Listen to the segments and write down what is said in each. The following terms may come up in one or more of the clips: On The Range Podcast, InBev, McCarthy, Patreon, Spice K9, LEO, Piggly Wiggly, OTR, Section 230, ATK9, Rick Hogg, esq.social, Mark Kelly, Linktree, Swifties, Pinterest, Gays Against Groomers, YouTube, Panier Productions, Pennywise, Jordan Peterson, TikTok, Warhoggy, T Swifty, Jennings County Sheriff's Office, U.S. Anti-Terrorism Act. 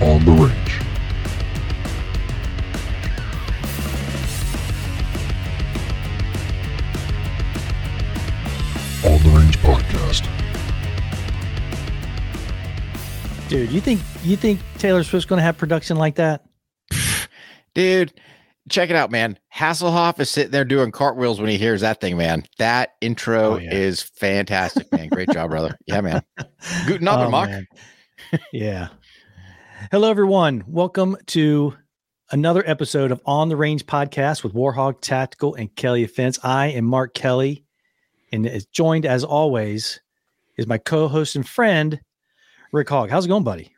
On The Range. On The Range Podcast. Dude, you think Taylor Swift's going to have production like that? Dude, check it out, man. Hasselhoff is sitting there doing cartwheels when he hears that thing, man. That intro is fantastic, man. Great job, brother. Yeah, man. Guten Abend, Mark. Yeah. Hello, everyone. Welcome to another episode of On The Range Podcast with Warhogg Tactical and Kelley Defense. I am Mark Kelly, and is joined, as always, is my co-host and friend, Rick Hogg. How's it going, buddy?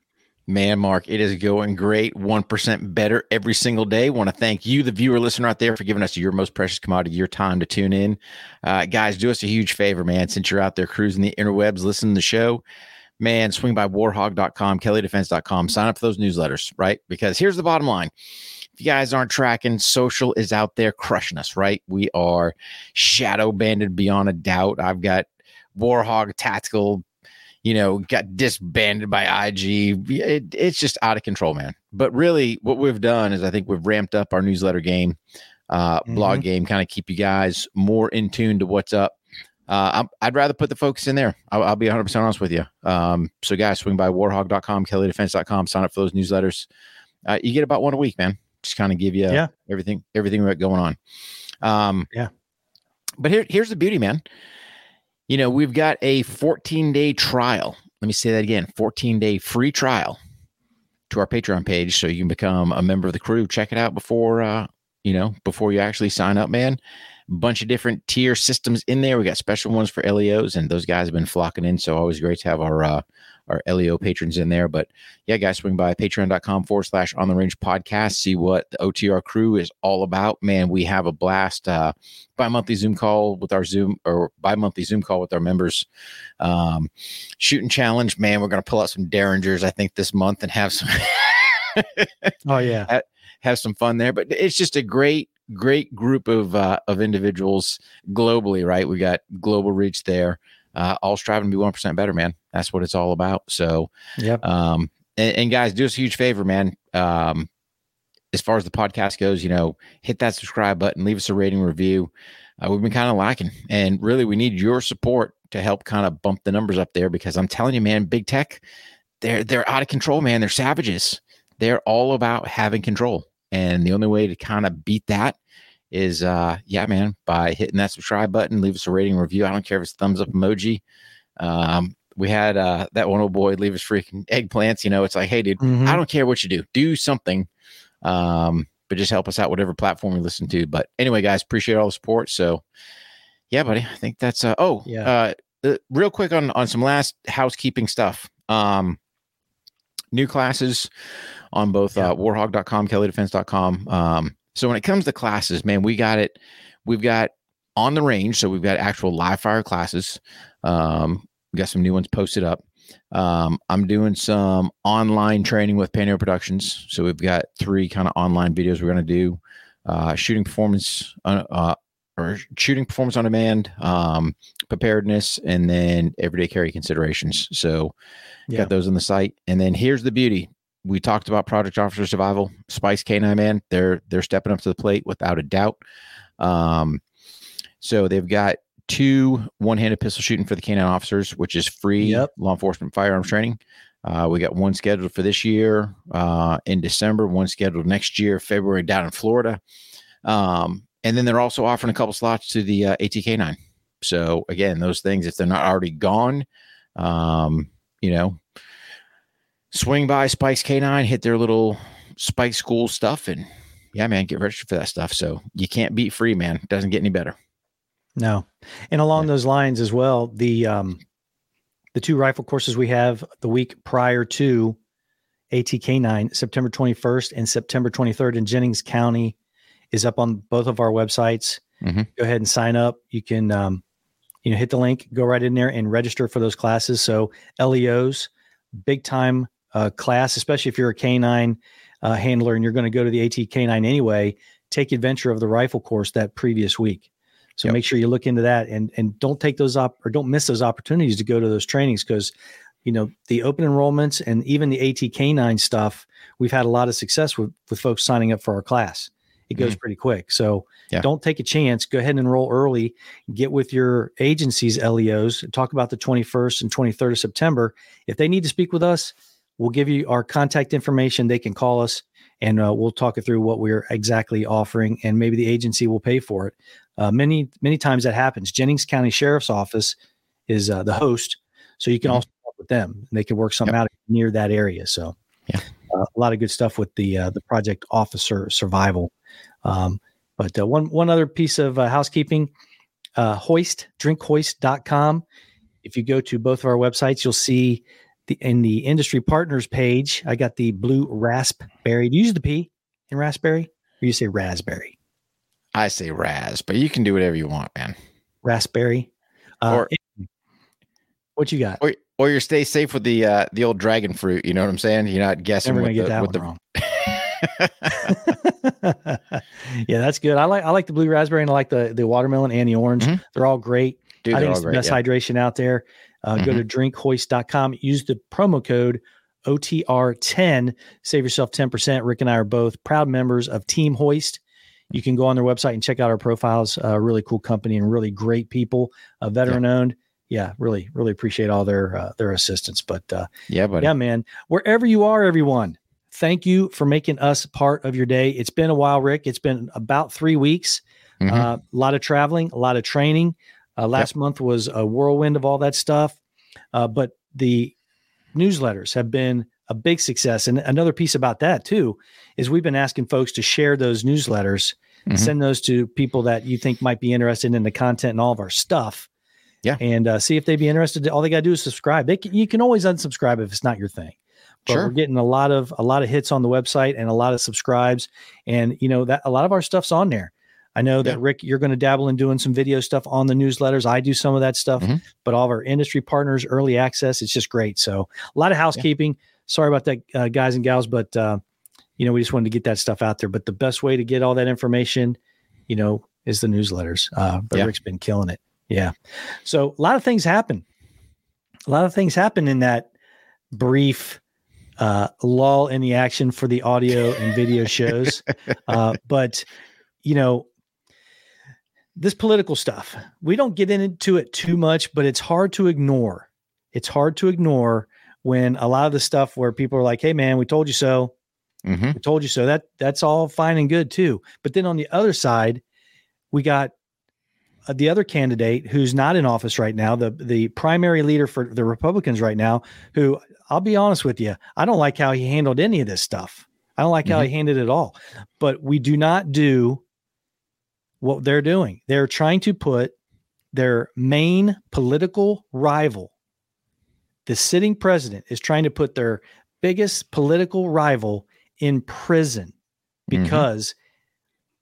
Man, Mark, it is going great. 1% better every single day. Want to thank you, the viewer, listener out there, for giving us your most precious commodity, your time to tune in. Guys, do us a huge favor, man. Since you're out there cruising the interwebs, listening to the show, man, swing by warhogg.com, kelleydefense.com. Sign up for those newsletters, right? Because here's the bottom line. If you guys aren't tracking, social is out there crushing us, right? We are shadow banded beyond a doubt. I've got Warhogg Tactical, got disbanded by IG. It's just out of control, man. But really what we've done is I think we've ramped up our newsletter game, blog game, kind of keep you guys more in tune to what's up. I'd rather put the focus in there. I'll be 100% honest with you. So guys, swing by warhogg.com, kelleydefense.com, sign up for those newsletters. You get about one a week, man. Just kind of give you everything we got going on. But here's the beauty, man. We've got a 14-day trial. Let me say that again, 14-day free trial to our Patreon page so you can become a member of the crew. Check it out before you actually sign up, man. Bunch of different tier systems in there. We got special ones for LEOs, and those guys have been flocking in, so always great to have our LEO patrons in there. But yeah, guys, swing by patreon.com/ontherange podcast. See what the OTR crew is all about, man. We have a blast. Bi-monthly Zoom call with our members. Shooting challenge, man. We're gonna pull out some derringers, I think, this month and have some have some fun there. But it's just a great group of individuals globally, right? We got global reach there, all striving to be 1% better, man. That's what it's all about. So, and guys, do us a huge favor, man. As far as the podcast goes, hit that subscribe button, leave us a rating review. We've been kind of lacking, and really we need your support to help kind of bump the numbers up there, because I'm telling you, man, big tech, they're out of control, man. They're savages. They're all about having control. And the only way to kind of beat that is, by hitting that subscribe button, leave us a rating review. I don't care if it's a thumbs up emoji. We had that one old boy leave us freaking eggplants. It's like, hey, dude, I don't care what you do. Do something, but just help us out, whatever platform you listen to. But anyway, guys, appreciate all the support. So, yeah, buddy, I think that's real quick on some last housekeeping stuff. New classes on both warhogg.com, kelleydefense.com. So when it comes to classes, man, we got it. We've got On The Range. So we've got actual live fire classes. We got some new ones posted up. I'm doing some online training with Panier Productions. So we've got 3 kind of online videos we're going to do. Shooting performance on demand, preparedness, and then everyday carry considerations. So got those on the site. And then here's the beauty. We talked about Project Officer Survival, Spice K9, man. They're stepping up to the plate without a doubt. So they've got 2 one-handed pistol shooting for the K9 officers, which is free law enforcement firearms training. We got one scheduled for this year in December, one scheduled next year, February, down in Florida. And then they're also offering a couple slots to the ATK9. So again, those things, if they're not already gone, swing by Spice K9, hit their little Spike School stuff, and yeah, man, get registered for that stuff. So you can't beat free, man. It doesn't get any better. No. And along those lines as well, the 2 rifle courses we have the week prior to ATK9, September 21st and September 23rd in Jennings County, is up on both of our websites. Go ahead and sign up. You can, hit the link, go right in there and register for those classes. So LEOs, big time class, especially if you're a K9 handler and you're going to go to the ATK9 anyway, take adventure of the rifle course that previous week. So make sure you look into that, and don't miss those opportunities to go to those trainings, because you know, the open enrollments and even the ATK9 stuff, we've had a lot of success with folks signing up for our class. It goes pretty quick. So don't take a chance. Go ahead and enroll early. Get with your agency's LEOs. Talk about the 21st and 23rd of September. If they need to speak with us, we'll give you our contact information. They can call us and we'll talk it through what we're exactly offering, and maybe the agency will pay for it. Many times that happens. Jennings County Sheriff's Office is the host. So you can also talk with them, and they can work something out near that area. So a lot of good stuff with the Project Officer Survival. But one other piece of housekeeping, Hoist, drinkhoist.com. If you go to both of our websites, you'll see in the industry partners page, I got the blue raspberry. Do you use the P in raspberry, or you say raspberry? I say ras, but you can do whatever you want, man. Raspberry. What you got? Or you stay safe with the old dragon fruit. You know what I'm saying? You're not guessing. Never gonna get that one wrong. Yeah, that's good. I like the blue raspberry, and I like the watermelon and the orange. They're all great. Dude, I think it's the best hydration out there. Go to drinkhoist.com. Use the promo code OTR10. Save yourself 10%. Rick and I are both proud members of Team Hoist. You can go on their website and check out our profiles. Really cool company and really great people. Veteran owned. Yeah, really, really appreciate all their assistance. But yeah, man. Wherever you are, everyone, thank you for making us part of your day. It's been a while, Rick. It's been about 3 weeks. A lot of traveling, a lot of training. Last month was a whirlwind of all that stuff. But the newsletters have been a big success. And another piece about that, too, is we've been asking folks to share those newsletters, send those to people that you think might be interested in the content and all of our stuff. Yeah. And see if they'd be interested. All they got to do is subscribe. You can always unsubscribe if it's not your thing. But we're getting a lot of hits on the website and a lot of subscribes, and you know that a lot of our stuff's on there. I know that Rick, you're going to dabble in doing some video stuff on the newsletters. I do some of that stuff, but all of our industry partners, early access, it's just great. So a lot of housekeeping. Sorry about that, guys and gals, but you know, we just wanted to get that stuff out there. But the best way to get all that information, you know, is the newsletters. But Rick's been killing it. Yeah. So a lot of things happen. A lot of things happen in that brief lull in the action for the audio and video shows. But, you know, this political stuff, we don't get into it too much, but it's hard to ignore. It's hard to ignore when a lot of the stuff where people are like, hey, man, we told you so. We told you so. That's all fine and good, too. But then on the other side, we got the other candidate who's not in office right now, the primary leader for the Republicans right now, who I'll be honest with you, I don't like how he handled any of this stuff. I don't like how he handled it all, but we do not do what they're doing. They're trying to put their main political rival. The sitting president is trying to put their biggest political rival in prison because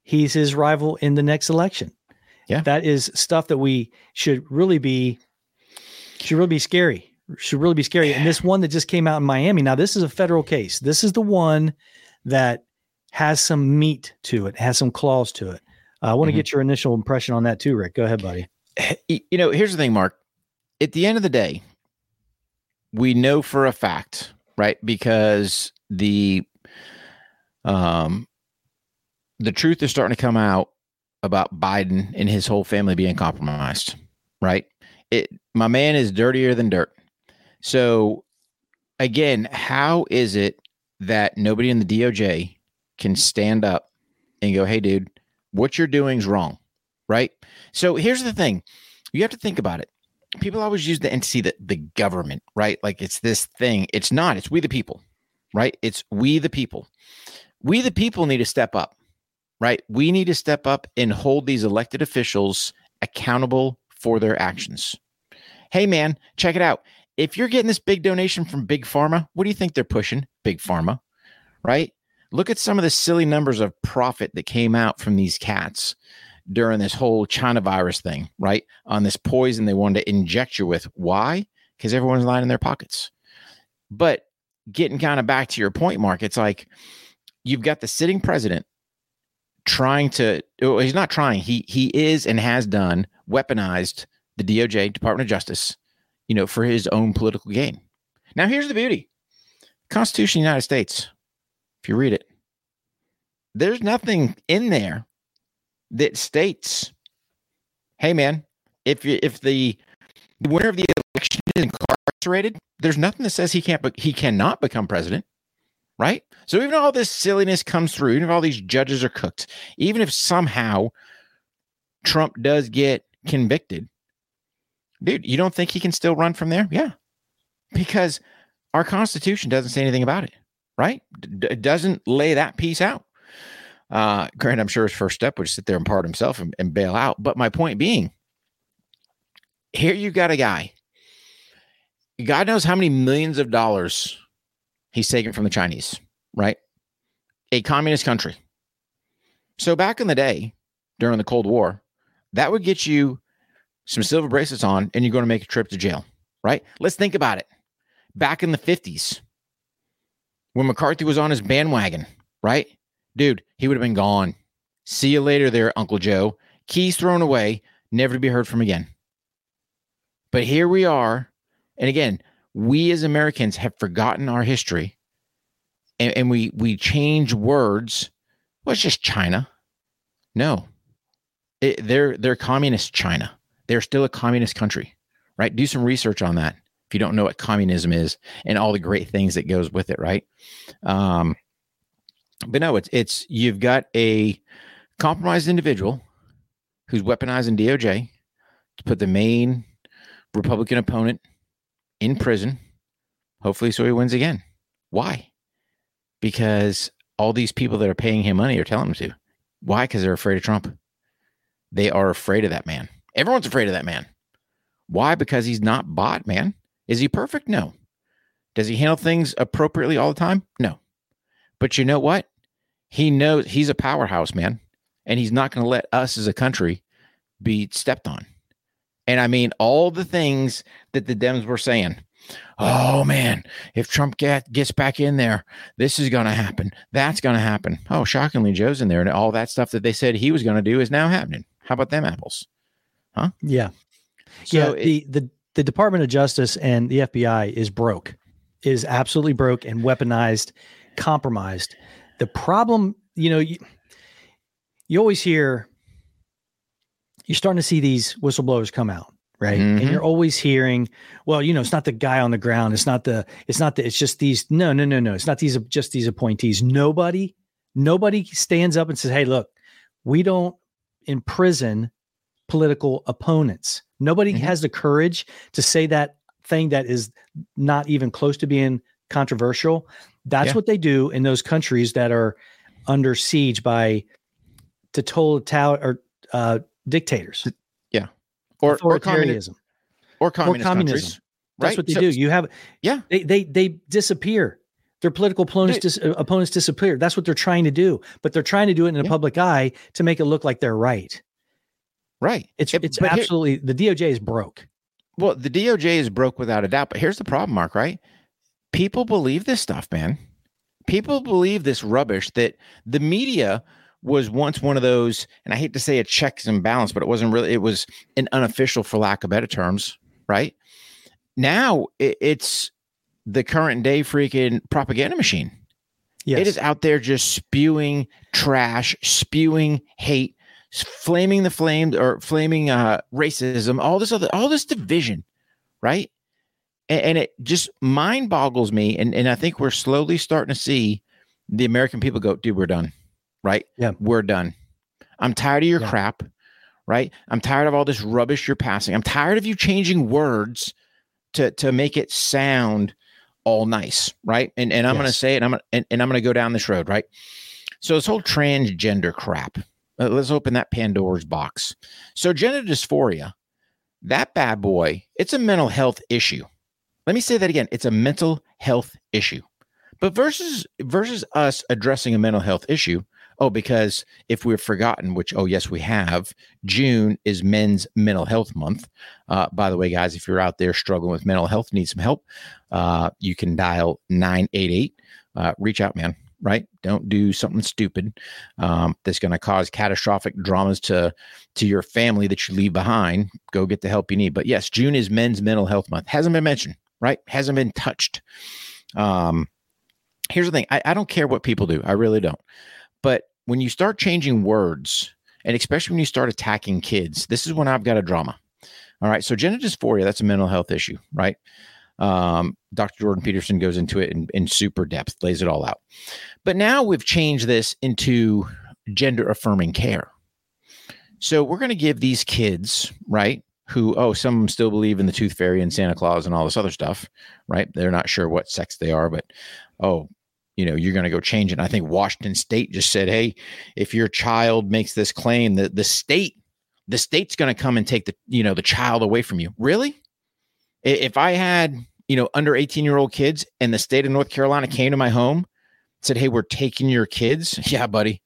he's his rival in the next election. Yeah. That is stuff that we should really be scary. Should really be scary. And this one that just came out in Miami. Now, this is a federal case. This is the one that has some meat to it, has some claws to it. I want to get your initial impression on that too, Rick. Go ahead, buddy. You know, here's the thing, Mark. At the end of the day, we know for a fact, right? Because the truth is starting to come out about Biden and his whole family being compromised, right? My man is dirtier than dirt. So again, how is it that nobody in the DOJ can stand up and go, hey, dude, what you're doing's wrong, right? So here's the thing. You have to think about it. People always use the entity, the government, right? Like it's this thing. It's not. It's we the people, right? It's we the people. We the people need to step up. Right. We need to step up and hold these elected officials accountable for their actions. Hey, man, check it out. If you're getting this big donation from Big Pharma, what do you think they're pushing? Big Pharma. Right. Look at some of the silly numbers of profit that came out from these cats during this whole China virus thing. Right. On this poison they wanted to inject you with. Why? Because everyone's lying in their pockets. But getting kind of back to your point, Mark, it's like you've got the sitting president. He is and has done weaponized the DOJ, Department of Justice, you know, for his own political gain. Now, here's the beauty. Constitution of the United States, if you read it, there's nothing in there that states, hey, man, if the winner of the election is incarcerated, there's nothing that says he cannot become president, right? So even if all this silliness comes through, even if all these judges are cooked, even if somehow Trump does get convicted, dude, you don't think he can still run from there? Yeah, because our Constitution doesn't say anything about it, right? It doesn't lay that piece out. Grant, I'm sure his first step would sit there and pardon himself and bail out. But my point being, here you've got a guy. God knows how many millions of dollars he's taken from the Chinese, right? A communist country. So back in the day, during the Cold War, that would get you some silver bracelets on and you're going to make a trip to jail, right? Let's think about it. Back in the 50s, when McCarthy was on his bandwagon, right? Dude, he would have been gone. See you later there, Uncle Joe. Keys thrown away, never to be heard from again. But here we are. And again, we as Americans have forgotten our history. And we change words. Well, it's just China. No. They're communist China. They're still a communist country, right? Do some research on that. If you don't know what communism is and all the great things that goes with it, right? But no, it's you've got a compromised individual who's weaponizing DOJ to put the main Republican opponent in prison, hopefully so he wins again. Why? Because all these people that are paying him money are telling him to. Why? Because they're afraid of Trump. They are afraid of that man. Everyone's afraid of that man. Why? Because he's not bought, man. Is he perfect? No. Does he handle things appropriately all the time? No. But you know what? He knows he's a powerhouse, man. And he's not going to let us as a country be stepped on. And I mean, all the things that the Dems were saying, oh man, if Trump gets back in there, this is going to happen. That's going to happen. Oh, shockingly, Joe's in there. And all that stuff that they said he was going to do is now happening. How about them apples? Huh? Yeah. So yeah, the Department of Justice and the FBI is absolutely broke and weaponized, compromised. The problem, you know, you always hear, you're starting to see these whistleblowers come out, right? Mm-hmm. And you're always hearing, well, you know, it's not the guy on the ground. It's just these, no. It's not these, just these appointees. Nobody stands up and says, hey, look, we don't imprison political opponents. Nobody mm-hmm. has the courage to say that thing that is not even close to being controversial. That's what they do in those countries that are under siege by dictators. Yeah. Or communism. Or communism. Right? That's what they do. You have they disappear. Their political opponents disappear. That's what they're trying to do. But they're trying to do it in the public eye to make it look like they're right. Right. It's absolutely the DOJ is broke. Well, the DOJ is broke without a doubt. But here's the problem, Mark, right? People believe this stuff, man. People believe this rubbish that the media was once one of those, and I hate to say a checks and balance, but it wasn't really, it was an unofficial, for lack of better terms, right? Now it's the current day freaking propaganda machine. Yes. It is out there just spewing trash, spewing hate, flaming the flames or flaming racism, all this division, right? And it just mind boggles me. And I think we're slowly starting to see the American people go, dude, we're done. Right? Yeah. We're done. I'm tired of your crap. Right? I'm tired of all this rubbish you're passing. I'm tired of you changing words to make it sound all nice. Right? And I'm going to say it. I'm going to go down this road. Right? So this whole transgender crap, let's open that Pandora's box. So gender dysphoria, that bad boy, it's a mental health issue. Let me say that again. It's a mental health issue. But versus us addressing a mental health issue, oh, because if we've forgotten, which, oh, yes, we have, June is Men's Mental Health Month. By the way, guys, if you're out there struggling with mental health, need some help, you can dial 988. Reach out, man, right? Don't do something stupid that's going to cause catastrophic dramas to your family that you leave behind. Go get the help you need. But yes, June is Men's Mental Health Month. Hasn't been mentioned. right? Hasn't been touched. Here's the thing. I don't care what people do. I really don't. But when you start changing words, and especially when you start attacking kids, this is when I've got a drama. All right. So gender dysphoria, that's a mental health issue, right? Dr. Jordan Peterson goes into it in super depth, lays it all out. But now we've changed this into gender affirming care. So we're going to give these kids, right, who, some of them still believe in the tooth fairy and Santa Claus and all this other stuff, right? They're not sure what sex they are, but, you're going to go change it. I think Washington State just said, hey, if your child makes this claim, that the state's going to come and take the child away from you. Really? If I had, under 18-year-old kids and the state of North Carolina came to my home, said, hey, we're taking your kids. Yeah, buddy.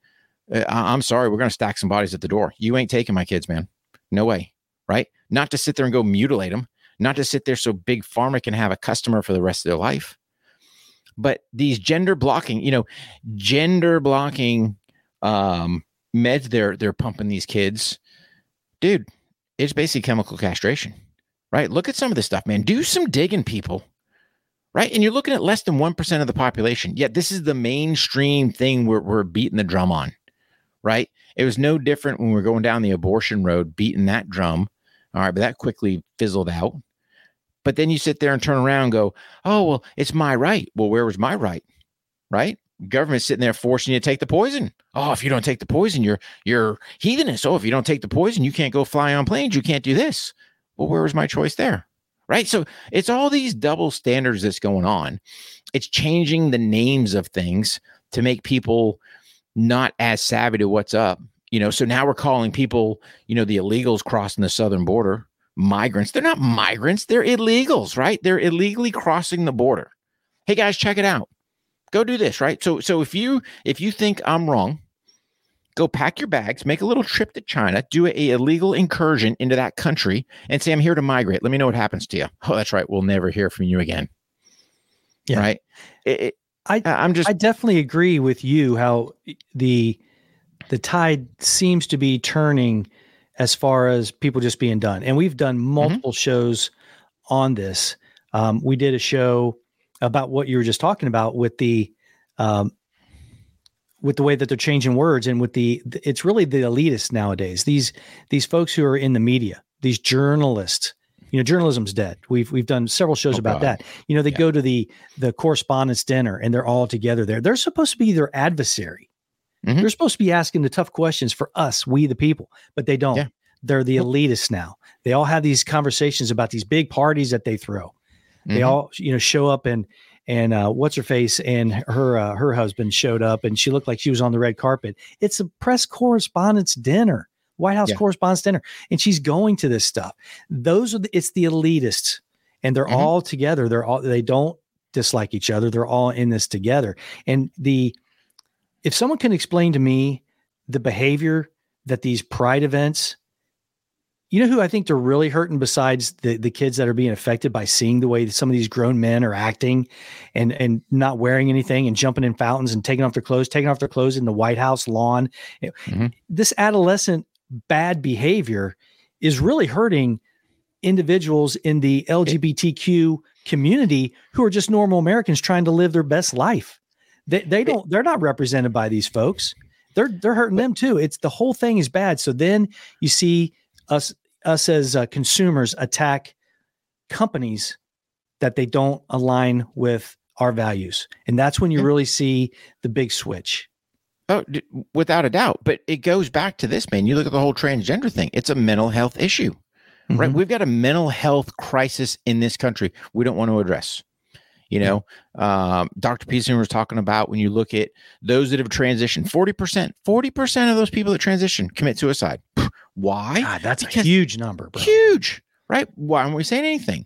I'm sorry. We're going to stack some bodies at the door. You ain't taking my kids, man. No way. Right. Not to sit there and go mutilate them, not to sit there so big pharma can have a customer for the rest of their life. But these gender blocking meds they're pumping these kids, dude, it's basically chemical castration, right? Look at some of this stuff, man. Do some digging, people, right? And you're looking at less than 1% of the population. Yet this is the mainstream thing we're beating the drum on, right? It was no different when we were going down the abortion road, beating that drum. All right, but that quickly fizzled out. But then you sit there and turn around and go, oh, well, it's my right. Well, where was my right? Right? Government's sitting there forcing you to take the poison. Oh, if you don't take the poison, you're heathenist. Oh, if you don't take the poison, you can't go fly on planes. You can't do this. Well, where was my choice there? Right? So it's all these double standards that's going on. It's changing the names of things to make people not as savvy to what's up. So now we're calling people, the illegals crossing the southern border, migrants. They're not migrants. They're illegals, right? They're illegally crossing the border. Hey guys, check it out. Go do this, right? So if you think I'm wrong, go pack your bags, make a little trip to China, do a illegal incursion into that country and say, I'm here to migrate. Let me know what happens to you. Oh, that's right. We'll never hear from you again. Yeah. Right. I definitely agree with you how the tide seems to be turning as far as people just being done. And we've done multiple shows on this. We did a show about what you were just talking about with the way that they're changing words and with it's really the elitists nowadays. These folks who are in the media, these journalists, journalism's dead. We've done several shows about that. They go to the correspondence dinner and they're all together there. They're supposed to be their adversary. Mm-hmm. They're supposed to be asking the tough questions for us, we the people, but they don't. Yeah. They're the elitists now. They all have these conversations about these big parties that they throw. They all, show up and what's her face and her husband showed up and she looked like she was on the red carpet. It's a press correspondence dinner, White House correspondence dinner, and she's going to this stuff. It's the elitists, and they're all together. They don't dislike each other. They're all in this together, and if someone can explain to me the behavior that these pride events, who I think they're really hurting besides the kids that are being affected by seeing the way that some of these grown men are acting and not wearing anything and jumping in fountains and taking off their clothes in the White House lawn. This adolescent bad behavior is really hurting individuals in the LGBTQ community who are just normal Americans trying to live their best life. They're not represented by these folks. They're hurting them too. It's the whole thing is bad. So then you see us as consumers attack companies that they don't align with our values. And that's when you really see the big switch. Oh, without a doubt. But it goes back to this, man. You look at the whole transgender thing. It's a mental health issue, right? We've got a mental health crisis in this country we don't want to address. Dr. Peterson was talking about when you look at those that have transitioned, 40% of those people that transition commit suicide. Why? God, that's a huge number, bro. Huge, right? Why aren't we saying anything?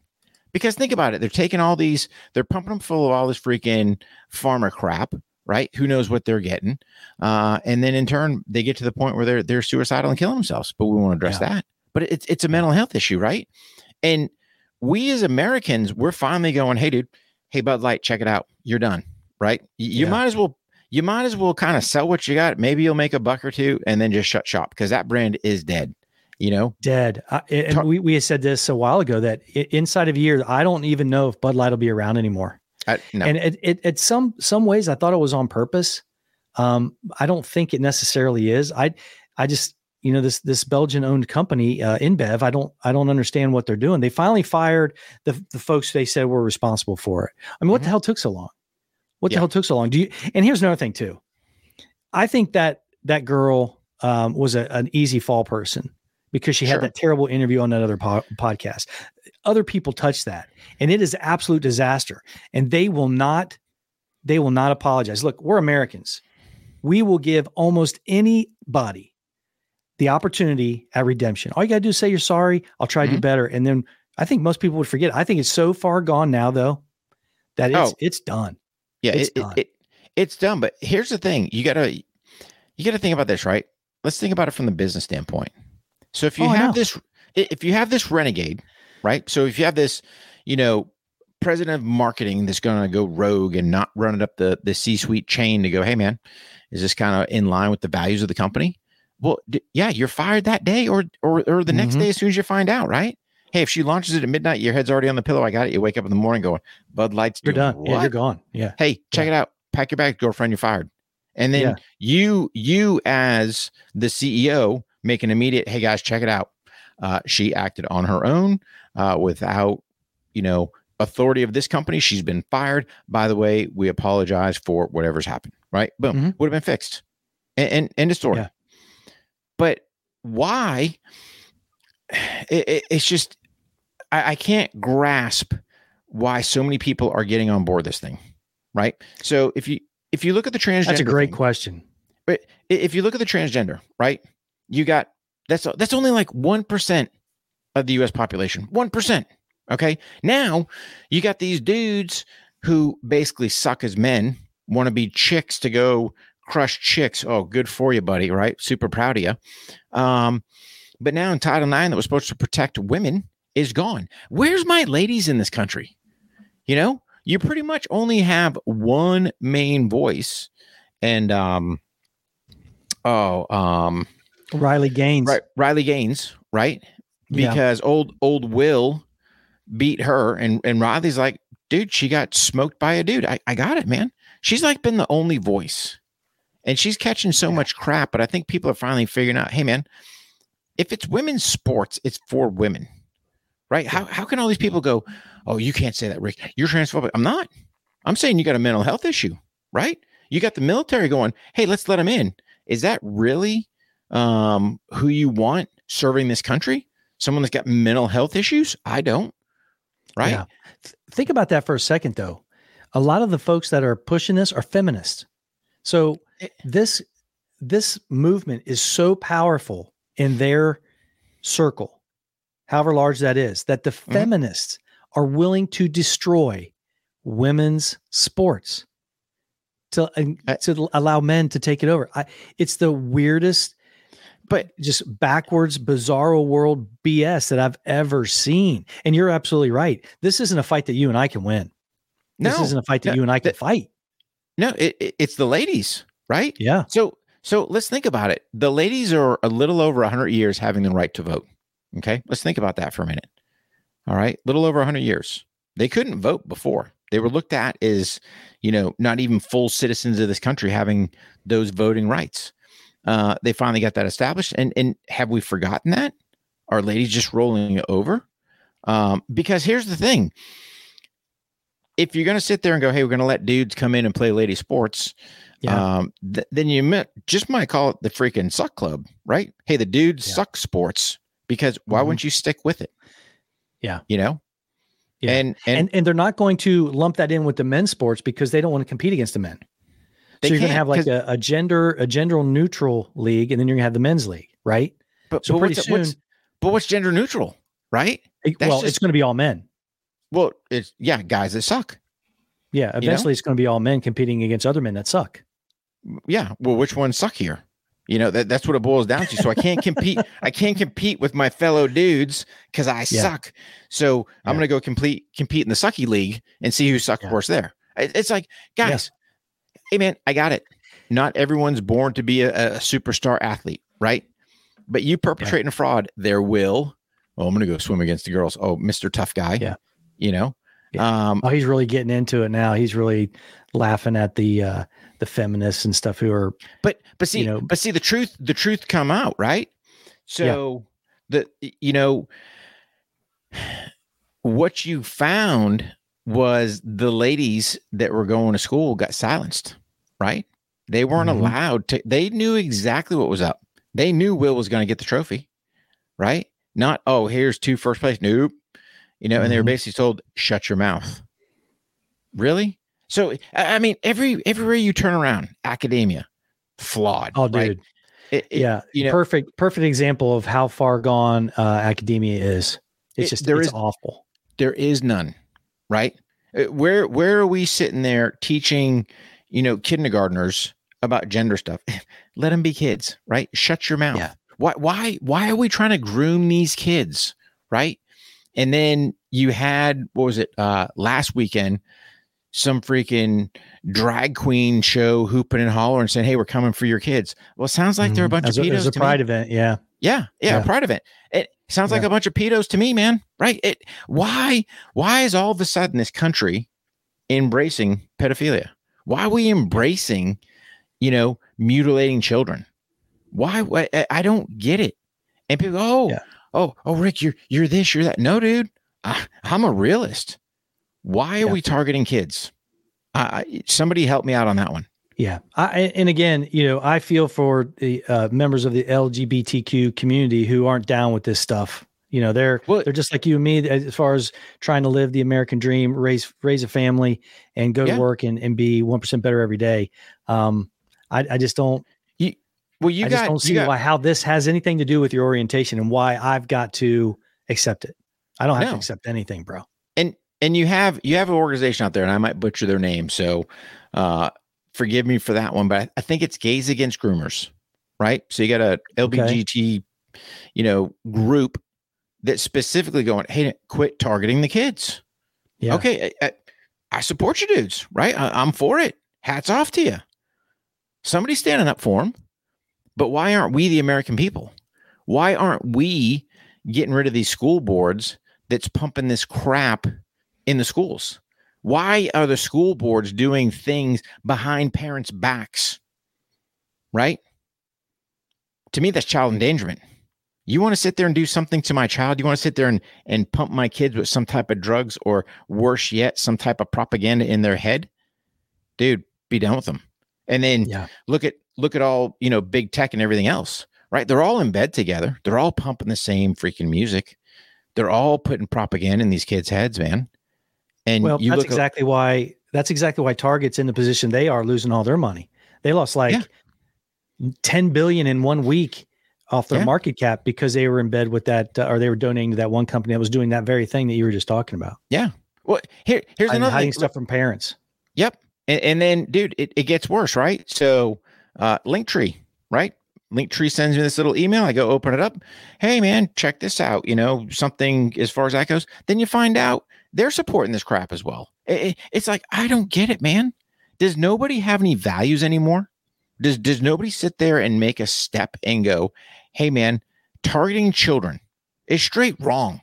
Because think about it. They're taking all these, they're pumping them full of all this freaking pharma crap, right? Who knows what they're getting. And then in turn, they get to the point where they're suicidal and killing themselves, but we won't address that. But it's a mental health issue, right? And we as Americans, we're finally going, hey, dude, hey, Bud Light, check it out. You're done, right? You might as well kind of sell what you got. Maybe you'll make $1 or $2 and then just shut shop because that brand is dead. you know? Dead. We had said this a while ago that inside of a year, I don't even know if Bud Light will be around anymore. No. And it some ways I thought it was on purpose. I don't think it necessarily is. I just, you know, this Belgian owned company, InBev, I don't understand what they're doing. They finally fired the folks they said were responsible for it. I mean, what the hell took so long? What the hell took so long? And here's another thing too. I think that girl was an easy fall person because she had that terrible interview on that other podcast. Other people touch that, and it is absolute disaster. And they will not apologize. Look, we're Americans. We will give almost anybody the opportunity at redemption. All you got to do is say you're sorry. I'll try to do better. And then I think most people would forget. I think it's so far gone now, though, that it's done. Yeah, it's done. But here's the thing. You got to think about this, right? Let's think about it from the business standpoint. So if you have this renegade, right? So if you have this, you know, president of marketing that's going to go rogue and not run it up the C-suite chain to go, hey, man, is this kind of in line with the values of the company? Well, yeah, you're fired that day or the next day as soon as you find out, right? Hey, if she launches it at midnight, your head's already on the pillow. I got it. You wake up in the morning going, Bud Light's doing done. What? Yeah, you're gone. Yeah. Hey, check it out. Pack your bags, girlfriend. You're fired. And then you as the CEO make an immediate, hey guys, check it out. She acted on her own without, you know, authority of this company. She's been fired. By the way, we apologize for whatever's happened. Right? Boom. Would have been fixed. And end of story. Yeah. But why? It's just I can't grasp why so many people are getting on board this thing, right? So if you look at the transgender, that's a great question. But if you look at the transgender, right? You got that's only like 1% of the U.S. population, 1%. Okay, now you got these dudes who basically suck as men, want to be chicks to go crush chicks. Oh, good for you, buddy. Right? Super proud of you. But now in Title IX that was supposed to protect women is gone. Where's my ladies in this country? You know, you pretty much only have one main voice. And, Riley Gaines. Right, Riley Gaines, right? Because old Will beat her. And Riley's like, dude, she got smoked by a dude. I got it, man. She's like been the only voice. And she's catching so much crap. But I think people are finally figuring out, hey, man, if it's women's sports, it's for women, right? How can all these people go, oh, you can't say that, Rick. You're transphobic. I'm not. I'm saying you got a mental health issue, right? You got the military going, hey, let's let them in. Is that really who you want serving this country? Someone that's got mental health issues? I don't, right? Yeah. Think about that for a second, though. A lot of the folks that are pushing this are feminists. So this movement is so powerful in their circle, however large that is, that the feminists are willing to destroy women's sports to allow men to take it over. It's the weirdest, but just backwards, bizarro world BS that I've ever seen. And you're absolutely right. This isn't a fight that you and I can win. This isn't a fight that you and I can fight. No, it's the ladies, right? Yeah. So let's think about it. The ladies are a little over 100 years having the right to vote. Okay. Let's think about that for a minute. All right. Little over 100 years. They couldn't vote before. They were looked at as, you know, not even full citizens of this country having those voting rights. They finally got that established. And have we forgotten that? Are ladies just rolling over? Because here's the thing. If you're going to sit there and go, hey, we're going to let dudes come in and play lady sports, then you just might call it the freaking suck club, right? Hey, the dudes suck sports, because why wouldn't you stick with it? Yeah. You know? Yeah. And they're not going to lump that in with the men's sports because they don't want to compete against the men. So you're going to have like a gender neutral league, and then you're going to have the men's league, right? But pretty soon. But what's gender neutral, right? It's going to be all men. Well, it's guys that suck. Yeah, eventually it's going to be all men competing against other men that suck. Yeah, well, which ones suck here? You know, that's what it boils down to. So I can't compete. I can't compete with my fellow dudes because I suck. So I'm going to go compete in the sucky league and see who sucks worse there. It's like, guys, hey man, I got it. Not everyone's born to be a superstar athlete, right? But you perpetrating fraud, there will. Oh, I'm going to go swim against the girls. Oh, Mr. Tough Guy. Yeah. You know? Yeah. Oh, he's really getting into it now. He's really laughing at the feminists and stuff who are. But see, you know, but see the truth come out, right? So what you found was the ladies that were going to school got silenced, right? They weren't allowed to. They knew exactly what was up. They knew Will was going to get the trophy, right? Not, oh, here's 2 first place. Nope. And they were basically told, shut your mouth. Really? So, I mean, everywhere you turn around, academia, flawed. Oh, dude. Right? Perfect example of how far gone academia is. It's awful. There is none, right? Where are we sitting there teaching, kindergartners about gender stuff? Let them be kids, right? Shut your mouth. Yeah. Why are we trying to groom these kids, right? And then you had, what was it, last weekend, some freaking drag queen show hooping and hollering saying, hey, we're coming for your kids. Well, it sounds like they're a bunch of pedos. It was a pride event, yeah. Yeah, a pride event. It sounds like a bunch of pedos to me, man, right? Why is all of a sudden this country embracing pedophilia? Why are we embracing, mutilating children? Why? I don't get it. And people go, oh, Rick, you're this, you're that. No, dude, I'm a realist. Why are we targeting kids? Somebody help me out on that one. Yeah. I feel for the members of the LGBTQ community who aren't down with this stuff. They're just like you and me as far as trying to live the American dream, raise a family and go to work and be 1% better every day. I just don't. I just don't see how this has anything to do with your orientation and why I've got to accept it. I don't have to accept anything, bro. And you have an organization out there, and I might butcher their name, so forgive me for that one. But I think it's Gays Against Groomers, right? So you got a LGBT, group that's specifically going, hey, quit targeting the kids. Yeah. Okay, I support you, dudes. Right? I'm for it. Hats off to you. Somebody's standing up for them. But why aren't we the American people? Why aren't we getting rid of these school boards that's pumping this crap in the schools? Why are the school boards doing things behind parents' backs? Right? To me, that's child endangerment. You want to sit there and do something to my child? You want to sit there and pump my kids with some type of drugs or worse yet, some type of propaganda in their head? Dude, be done with them. And then look at all, big tech and everything else, right? They're all in bed together. They're all pumping the same freaking music. They're all putting propaganda in these kids' heads, man. And that's exactly why Target's in the position they are, losing all their money. They lost $10 billion in 1 week off their market cap because they were in bed with that, or they were donating to that one company that was doing that very thing that you were just talking about. Yeah. Well, here's another hiding stuff from parents. Yep. And then, dude, it gets worse, right? So, Linktree, right? Linktree sends me this little email. I go open it up. Hey, man, check this out. Something as far as that goes. Then you find out they're supporting this crap as well. It's like, I don't get it, man. Does nobody have any values anymore? Does nobody sit there and make a step and go, hey, man, targeting children is straight wrong.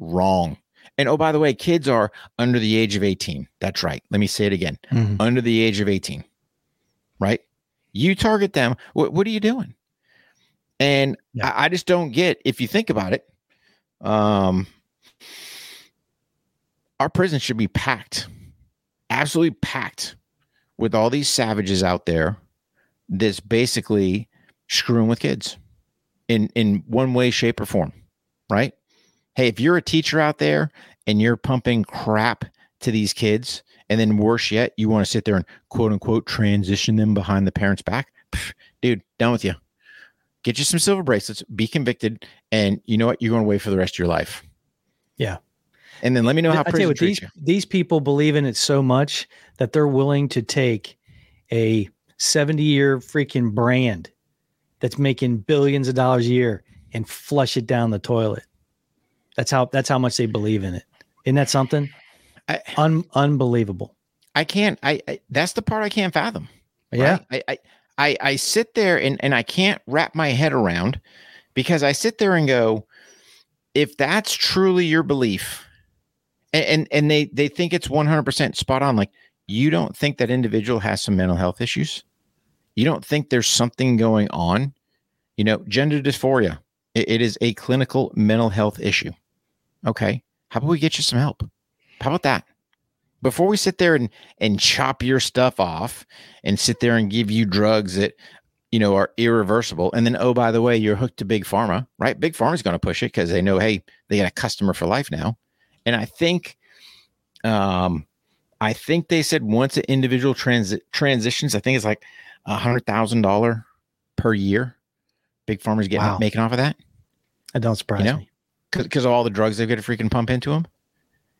Wrong. And oh, by the way, kids are under the age of 18. That's right. Let me say it again. Under the age of 18, right? You target them. What are you doing? And I just don't get, if you think about it, our prison should be packed, absolutely packed with all these savages out there that's basically screwing with kids in one way, shape, or form, right? Hey, if you're a teacher out there and you're pumping crap to these kids, and then worse yet, you want to sit there and quote unquote transition them behind the parents' back. Pfft, dude, done with you. Get you some silver bracelets, be convicted, and you know what? You're going to wait for the rest of your life. Yeah. And then let me know how prison treats you. These people believe in it so much that they're willing to take a 70-year freaking brand that's making billions of dollars a year and flush it down the toilet. That's how much they believe in it. Isn't that something? Unbelievable. I can't. I that's the part I can't fathom. Right? Yeah. I sit there and I can't wrap my head around because I sit there and go, if that's truly your belief, and they think it's 100% spot on, like, you don't think that individual has some mental health issues? You don't think there's something going on? You know, gender dysphoria, it is a clinical mental health issue. Okay, how about we get you some help? How about that? Before we sit there and chop your stuff off and sit there and give you drugs that, you know, are irreversible. And then, oh, by the way, you're hooked to Big Pharma, right? Big Pharma is going to push it because they know, hey, they got a customer for life now. And I think they said once an individual transitions, I think it's like $100,000 per year. Big Pharma's getting making off of that. That don't surprise me. Because of all the drugs they've got to freaking pump into them.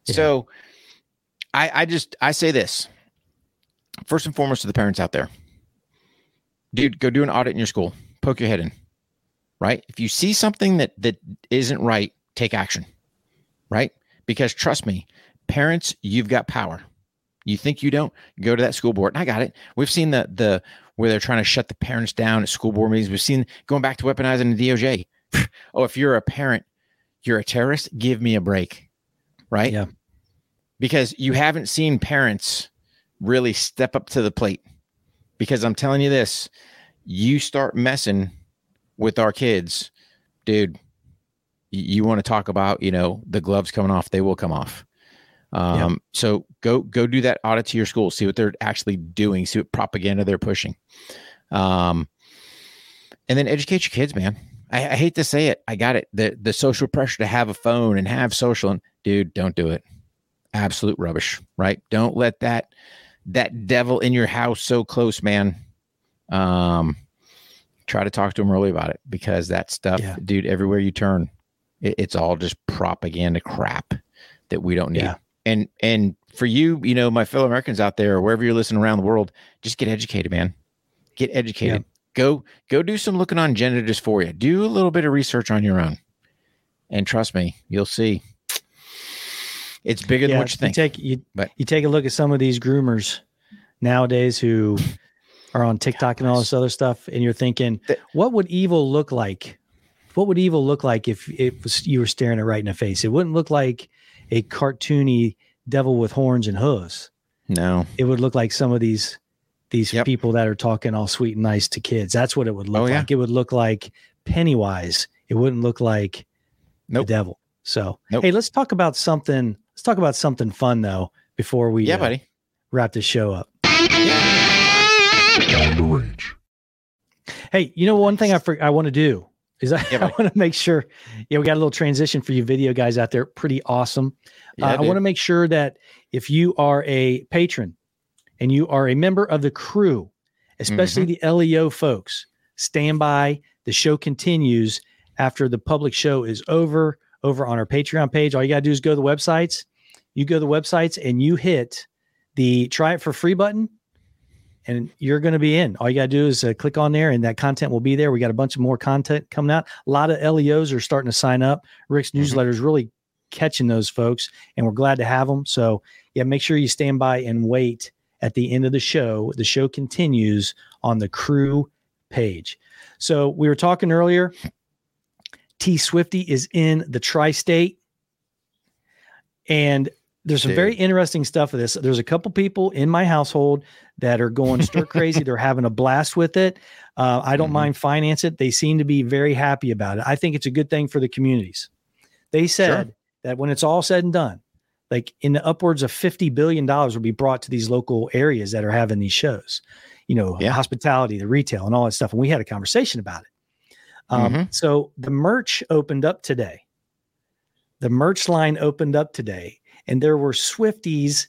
Yeah. So I say this first and foremost to the parents out there, dude, go do an audit in your school, poke your head in, right? If you see something that isn't right, take action, right? Because trust me, parents, you've got power. You think you don't? Go to that school board. And I got it. We've seen the where they're trying to shut the parents down at school board meetings. We've seen going back to weaponizing the DOJ. Oh, if you're a parent, you're a terrorist, give me a break, right? Yeah. Because you haven't seen parents really step up to the plate. Because I'm telling you this, you start messing with our kids, dude, you want to talk about, you know, the gloves coming off, they will come off. So go do that audit to your school, see what they're actually doing, see what propaganda they're pushing. And then educate your kids, man. I hate to say it. I got it. The social pressure to have a phone and have social, and dude, don't do it. Absolute rubbish, right? Don't let that devil in your house so close, man. Try to talk to him early about it, because that stuff, dude, everywhere you turn, it's all just propaganda crap that we don't need. Yeah. And for you, you know, my fellow Americans out there, wherever you're listening around the world, just get educated, man. Get educated. Yeah. Go do some looking on gender dysphoria. Do a little bit of research on your own. And trust me, you'll see. It's bigger than what you think. You take a look at some of these groomers nowadays who are on TikTok and all this other stuff, and you're thinking, what would evil look like? What would evil look like if it was you were staring it right in the face? It wouldn't look like a cartoony devil with horns and hooves. No. It would look like some of these people that are talking all sweet and nice to kids. That's what it would look like. It would look like Pennywise. It wouldn't look like the devil. So, hey, let's talk about something fun though, before we wrap this show up. Hey, you know, one thing I want to do is I want to make sure, we got a little transition for you video guys out there. Pretty awesome. I want to make sure that if you are a patron and you are a member of the crew, especially the LEO folks, stand by. The show continues after the public show is over on our Patreon page. All you got to do is go to the websites. You go to the websites and you hit the try it for free button and you're going to be in. All you got to do is click on there and that content will be there. We got a bunch of more content coming out. A lot of LEOs are starting to sign up. Rick's newsletter is really catching those folks and we're glad to have them. So yeah, make sure you stand by and wait. At the end of the show, continues on the crew page. So we were talking earlier. T Swifty is in the tri-state. And there's some very interesting stuff of this. There's a couple people in my household that are going stir crazy. They're having a blast with it. I don't mind finance it. They seem to be very happy about it. I think it's a good thing for the communities. They said that when it's all said and done, like in the upwards of $50 billion will be brought to these local areas that are having these shows, you know, hospitality, the retail and all that stuff. And we had a conversation about it. So the merch opened up today. The merch line opened up today and there were Swifties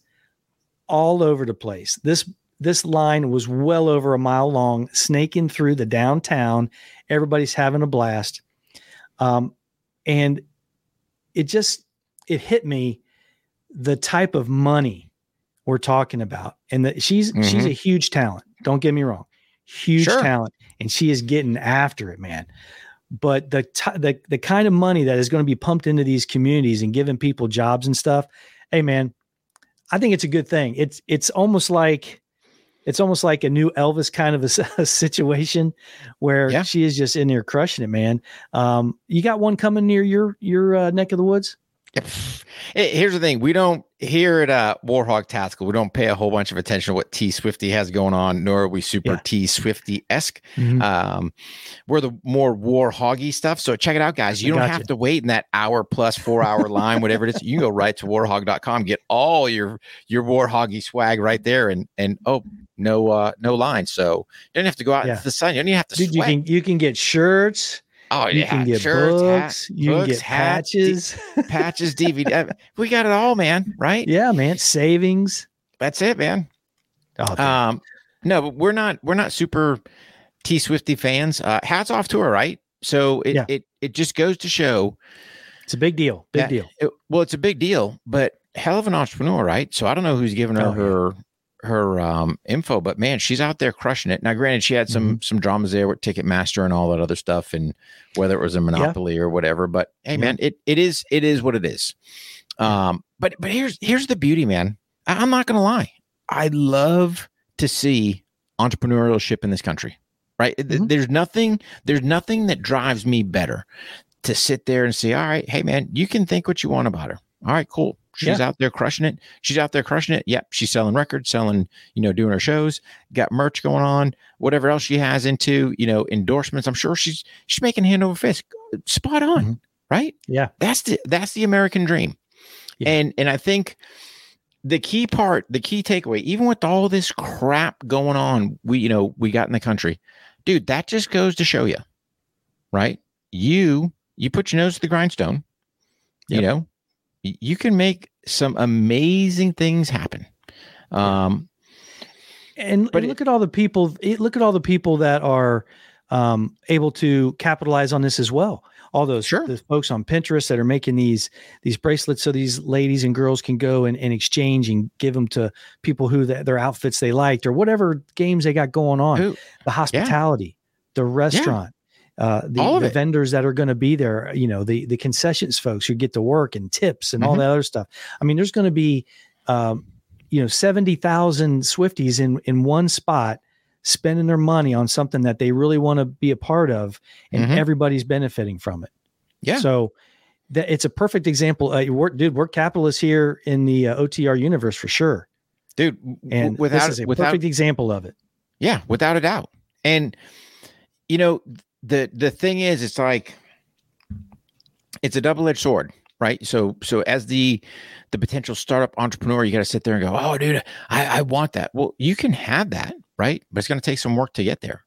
all over the place. This line was well over a mile long, snaking through the downtown. Everybody's having a blast. And it hit me. The type of money we're talking about, and that she's a huge talent. Don't get me wrong, huge talent, and she is getting after it, man. But the kind of money that is going to be pumped into these communities and giving people jobs and stuff, hey man, I think it's a good thing. It's almost like it's almost like a new Elvis kind of a situation where she is just in there crushing it, man. You got one coming near your neck of the woods? Here's the thing. We don't here at Warhogg Tactical, we don't pay a whole bunch of attention to what T Swifty has going on, nor are we super T Swifty-esque. Mm-hmm. We're the more Warhoggy stuff. So check it out, guys. You don't have to wait in that hour plus 4 hour line, whatever it is. You can go right to warhogg.com, get all your Warhoggy swag right there, and no line. So you don't have to go out into the sun. You don't even have to sweat. You can get shirts. Oh, you can get shirts, books, patches, DVD. We got it all, man. Right? Yeah, man. Savings. That's it, man. Oh, no, but we're not super T Swifty fans. Hats off to her, right? So it just goes to show it's a big deal. It's a big deal, but hell of an entrepreneur, right? So I don't know who's giving her her info, but man, she's out there crushing it. Now, granted, she had some dramas there with Ticketmaster and all that other stuff, and whether it was a monopoly or whatever. But hey, man, it is what it is. But here's the beauty, man. I'm not gonna lie. I love to see entrepreneurship in this country. Right? Mm-hmm. There's nothing that drives me better to sit there and say, all right, hey, man, you can think what you want about her. All right, cool. She's out there crushing it. Yep. She's selling records, doing her shows, got merch going on, whatever else she has into, endorsements. I'm sure she's making hand over fist. Spot on. Mm-hmm. Right. Yeah. That's the American dream. Yeah. And I think the key takeaway, even with all this crap going on, we got in the country, dude, that just goes to show you, right? You put your nose to the grindstone, you can make some amazing things happen. Look at all the people that are able to capitalize on this as well. All those folks on Pinterest that are making these bracelets so these ladies and girls can go and exchange and give them to people who their outfits they liked or whatever games they got going on. The hospitality, the restaurant. Yeah. The vendors that are going to be there, the concessions folks who get to work and tips and all that other stuff. I mean, there's going to be, 70,000 Swifties in one spot spending their money on something that they really want to be a part of, and everybody's benefiting from it. Yeah. So it's a perfect example. We're capitalists here in the OTR universe for sure. Dude, and this is a perfect example of it. Yeah, without a doubt. And, the thing is, it's like, it's a double-edged sword, right? So as the potential startup entrepreneur, you got to sit there and go, oh, dude, I want that. Well, you can have that, right? But it's going to take some work to get there.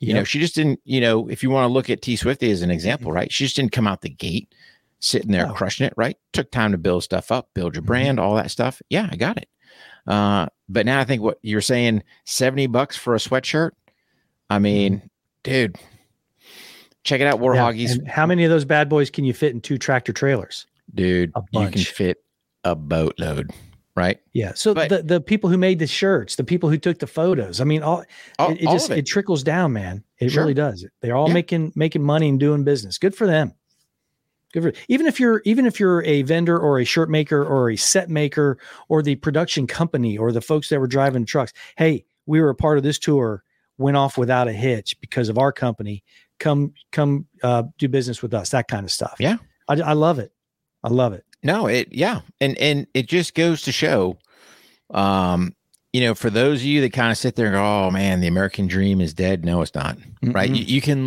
Yep. She just didn't, if you want to look at T Swifty as an example, right? She just didn't come out the gate sitting there crushing it, right? Took time to build stuff up, build your brand, all that stuff. Yeah, I got it. But now I think what you're saying, $70 for a sweatshirt. I mean, dude. Check it out, Warhoggies. Yeah, how many of those bad boys can you fit in two tractor trailers? Dude, you can fit a boatload, right? Yeah. So the people who made the shirts, the people who took the photos, I mean, it trickles down, man. It really does. They're all making money and doing business. Good for them. Even if you're a vendor or a shirt maker or a set maker or the production company or the folks that were driving trucks. Hey, we were a part of this tour, went off without a hitch because of our company. Come do business with us, that kind of stuff. Yeah. I love it. I love it. No, And it just goes to show, for those of you that kind of sit there and go, oh man, the American dream is dead. No, it's not. Mm-hmm. Right. You can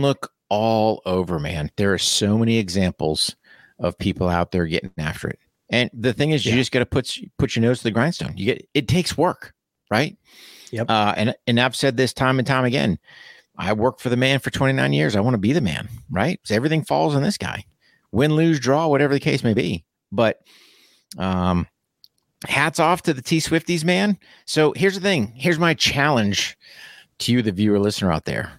look all over, man. There are so many examples of people out there getting after it. And the thing is, you just got to put your nose to the grindstone. It takes work, right? Yep. And I've said this time and time again, I worked for the man for 29 years. I want to be the man, right? So everything falls on this guy. Win, lose, draw, whatever the case may be. But hats off to the T Swifties, man. So here's the thing. Here's my challenge to you, the viewer, listener out there.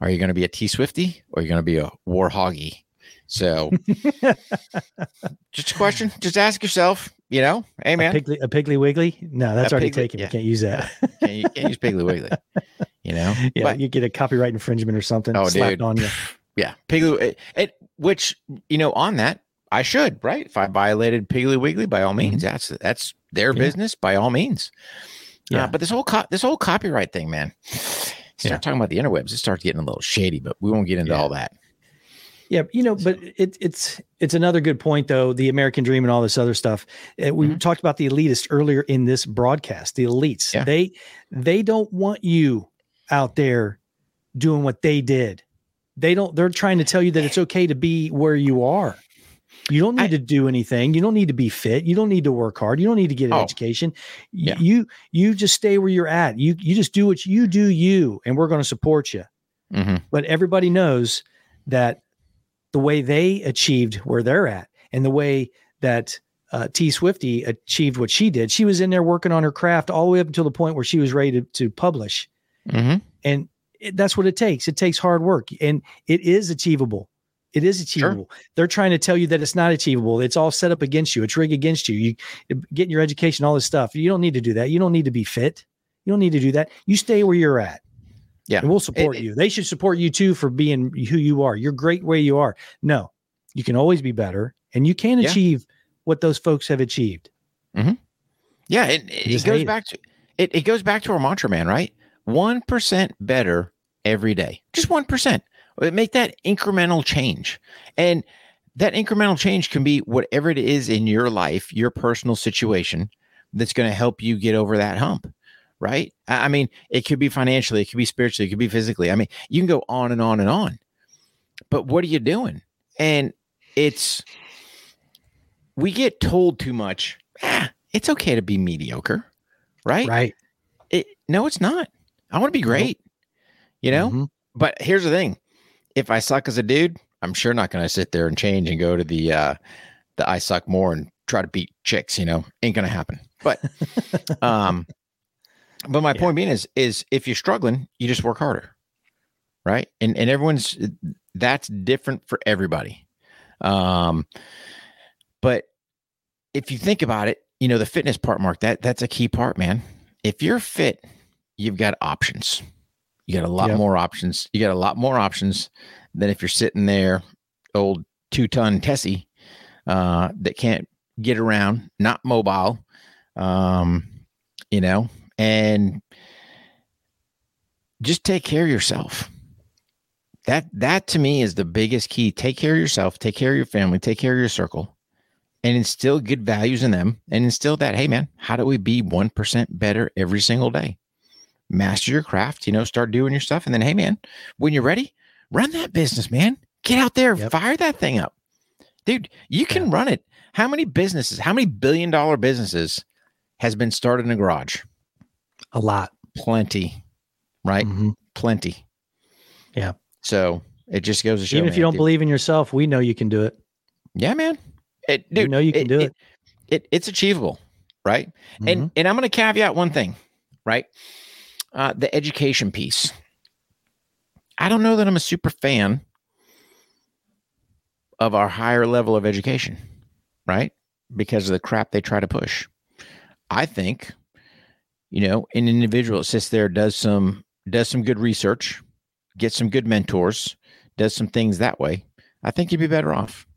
Are you going to be a T Swifty or are you going to be a Warhoggy? So just a question. Just ask yourself, hey, man. A Piggly Wiggly? No, that's already taken. Yeah. You can't use that. Can't use Piggly Wiggly. Yeah, but you get a copyright infringement or something slapped on you. Yeah, Piggly. Which on that I should, right? If I violated Piggly Wiggly, by all means, that's their business. By all means, Yeah, but this whole copyright thing, man. Start talking about the interwebs, it starts getting a little shady, but we won't get into all that. Yeah, but it's another good point, though, the American dream and all this other stuff. We talked about the elitists earlier in this broadcast, the elites. Yeah. They don't want you out there doing what they did. They're trying to tell you that it's okay to be where you are. You don't need to do anything. You don't need to be fit. You don't need to work hard. You don't need to get an education. Yeah. You just stay where you're at. You just do what you do, and we're going to support you. Mm-hmm. But everybody knows that the way they achieved where they're at and the way that T Swifty achieved what she did, she was in there working on her craft all the way up until the point where she was ready to publish. Mm-hmm. And that's what it takes. It takes hard work, and it is achievable. It is achievable. Sure. They're trying to tell you that it's not achievable. It's all set up against you. It's rigged against you. You getting your education, all this stuff. You don't need to do that. You don't need to be fit. You don't need to do that. You stay where you're at. Yeah. And we'll support you. They should support you too for being who you are. You're great where you are. No, you can always be better, and you can achieve what those folks have achieved. Mm-hmm. Yeah. It goes back to, it goes back to our mantra, man, right? 1% better every day, just 1%. Make that incremental change. And that incremental change can be whatever it is in your life, your personal situation, that's going to help you get over that hump, right? I mean, it could be financially, it could be spiritually, it could be physically. I mean, you can go on and on and on. But what are you doing? And we get told too much, it's okay to be mediocre, right? Right. No, it's not. I want to be great, you know? Mm-hmm. But here's the thing. If I suck as a dude, I'm sure not going to sit there and change and go to the I suck more and try to beat chicks, you know, ain't going to happen. But, but my point being is if you're struggling, you just work harder. Right. And that's different for everybody. But if you think about it, you know, the fitness part, Mark, that's a key part, man. If you're fit, you've got options. You got a lot more options. You got a lot more options than if you're sitting there, old 2-ton Tessie, that can't get around, not mobile, you know, and just take care of yourself. That to me is the biggest key. Take care of yourself, take care of your family, take care of your circle, and instill good values in them, and instill that, hey man, how do we be 1% better every single day? Master your craft, you know, start doing your stuff. And then, hey man, when you're ready, run that business, man. Get out there, fire that thing up. Dude, you can run it. How many billion-dollar businesses has been started in a garage? A lot. Plenty, right? Mm-hmm. Plenty. Yeah. So it just goes to show. Even if you don't believe in yourself, we know you can do it. Yeah, man. Dude, we know you can do it. It's achievable, right? Mm-hmm. And I'm going to caveat one thing, right? The education piece. I don't know that I'm a super fan of our higher level of education, right? Because of the crap they try to push. I think, you know, an individual that sits there, does some good research, gets some good mentors, does some things that way. I think you'd be better off,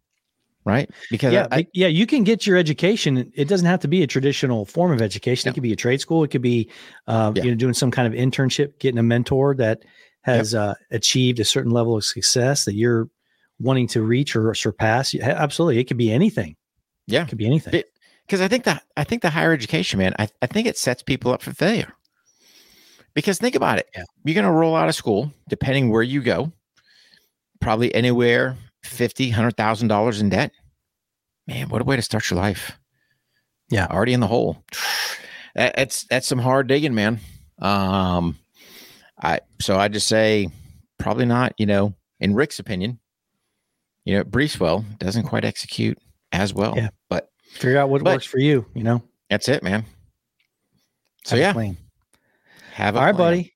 right? Because you can get your education. It doesn't have to be a traditional form of education. No. It could be a trade school. It could be, you know, doing some kind of internship, getting a mentor that has achieved a certain level of success that you're wanting to reach or surpass. Absolutely. It could be anything. Yeah. It could be anything. Because I think the higher education, man, I think it sets people up for failure. Because think about it. Yeah. You're going to roll out of school, depending where you go, probably anywhere $50,000-$100,000 in debt. Man, what a way to start your life. Yeah. Already in the hole. That's some hard digging, man. So I just say probably not, you know, in Rick's opinion, you know, Breeswell doesn't quite execute as well, but figure out what works for you, you know, that's it, man. So have all right, buddy.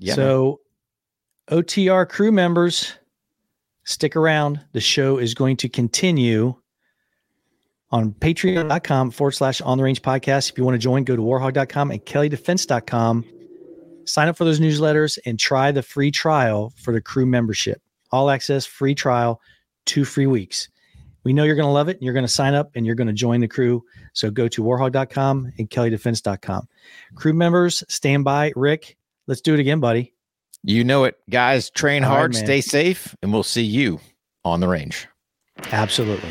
Yeah. So man. OTR crew members, stick around. The show is going to continue on patreon.com/ontherange podcast. If you want to join, go to warhogg.com and kelleydefense.com. Sign up for those newsletters and try the free trial for the crew membership. All access, free trial, 2 free weeks. We know you're going to love it. You're going to sign up and you're going to join the crew. So go to warhogg.com and kelleydefense.com. Crew members, stand by. Rick, let's do it again, buddy. You know it. Guys, train hard, stay safe, and we'll see you on the range. Absolutely.